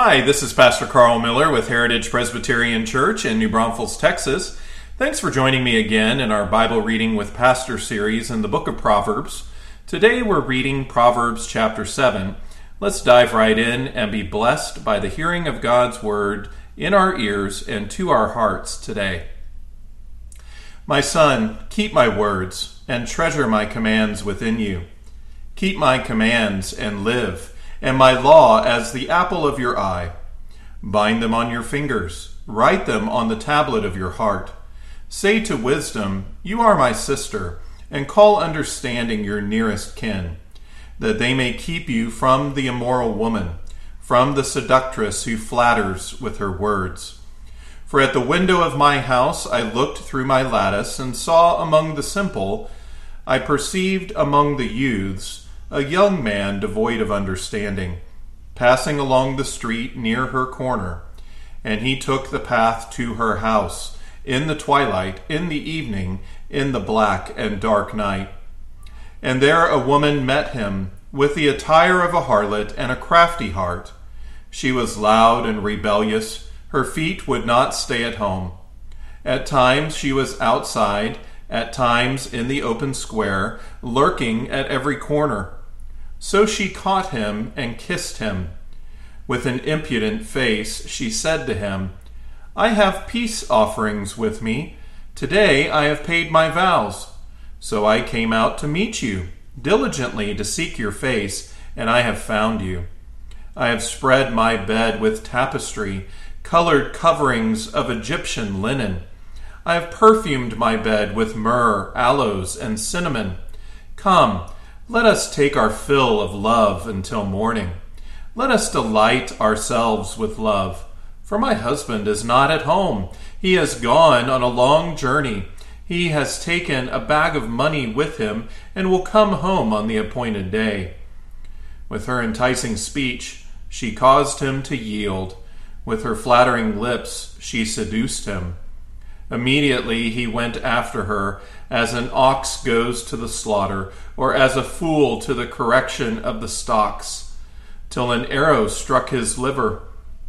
Hi, this is Pastor Carl Miller with Heritage Presbyterian Church in New Braunfels, Texas. Thanks for joining me again in our Bible Reading with Pastor series in the book of Proverbs. Today we're reading Proverbs chapter 7. Let's dive right in and be blessed by the hearing of God's word in our ears and to our hearts today. My son, keep my words and treasure my commands within you. Keep my commands and live, and my law as the apple of your eye. Bind them on your fingers, write them on the tablet of your heart. Say to wisdom, you are my sister, and call understanding your nearest kin, that they may keep you from the immoral woman, from the seductress who flatters with her words. For at the window of my house I looked through my lattice, and saw among the simple, I perceived among the youths, a young man devoid of understanding, passing along the street near her corner. And he took the path to her house, in the twilight, in the evening, in the black and dark night. And there a woman met him, with the attire of a harlot and a crafty heart. She was loud and rebellious, her feet would not stay at home. At times she was outside, at times in the open square, lurking at every corner. So she caught him and kissed him. With an impudent face she said to him, I have peace offerings with me. Today I have paid my vows. So I came out to meet you, diligently to seek your face, and I have found you. I have spread my bed with tapestry, colored coverings of Egyptian linen. I have perfumed my bed with myrrh, aloes, and cinnamon. Come, let us take our fill of love until morning. Let us delight ourselves with love. For my husband is not at home. He has gone on a long journey. He has taken a bag of money with him and will come home on the appointed day. With her enticing speech, she caused him to yield. With her flattering lips, she seduced him. Immediately he went after her, as an ox goes to the slaughter, or as a fool to the correction of the stocks, till an arrow struck his liver.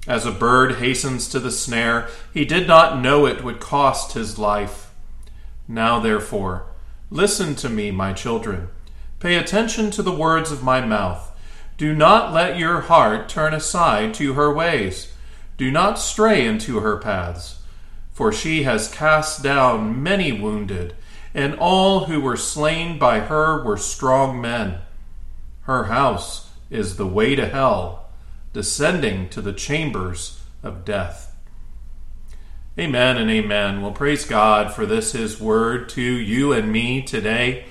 As a bird hastens to the snare, he did not know it would cost his life. Now therefore, listen to me, my children. Pay attention to the words of my mouth. Do not let your heart turn aside to her ways. Do not stray into her paths. For she has cast down many wounded, and all who were slain by her were strong men. Her house is the way to hell, descending to the chambers of death. Amen and amen. Well, praise God for this, his word to you and me today.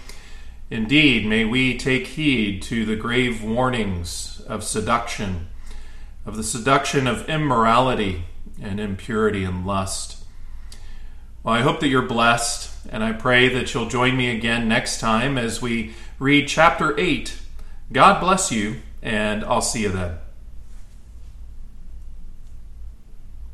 Indeed, may we take heed to the grave warnings of the seduction of immorality and impurity and lust. Well, I hope that you're blessed, and I pray that you'll join me again next time as we read chapter 8. God bless you, and I'll see you then.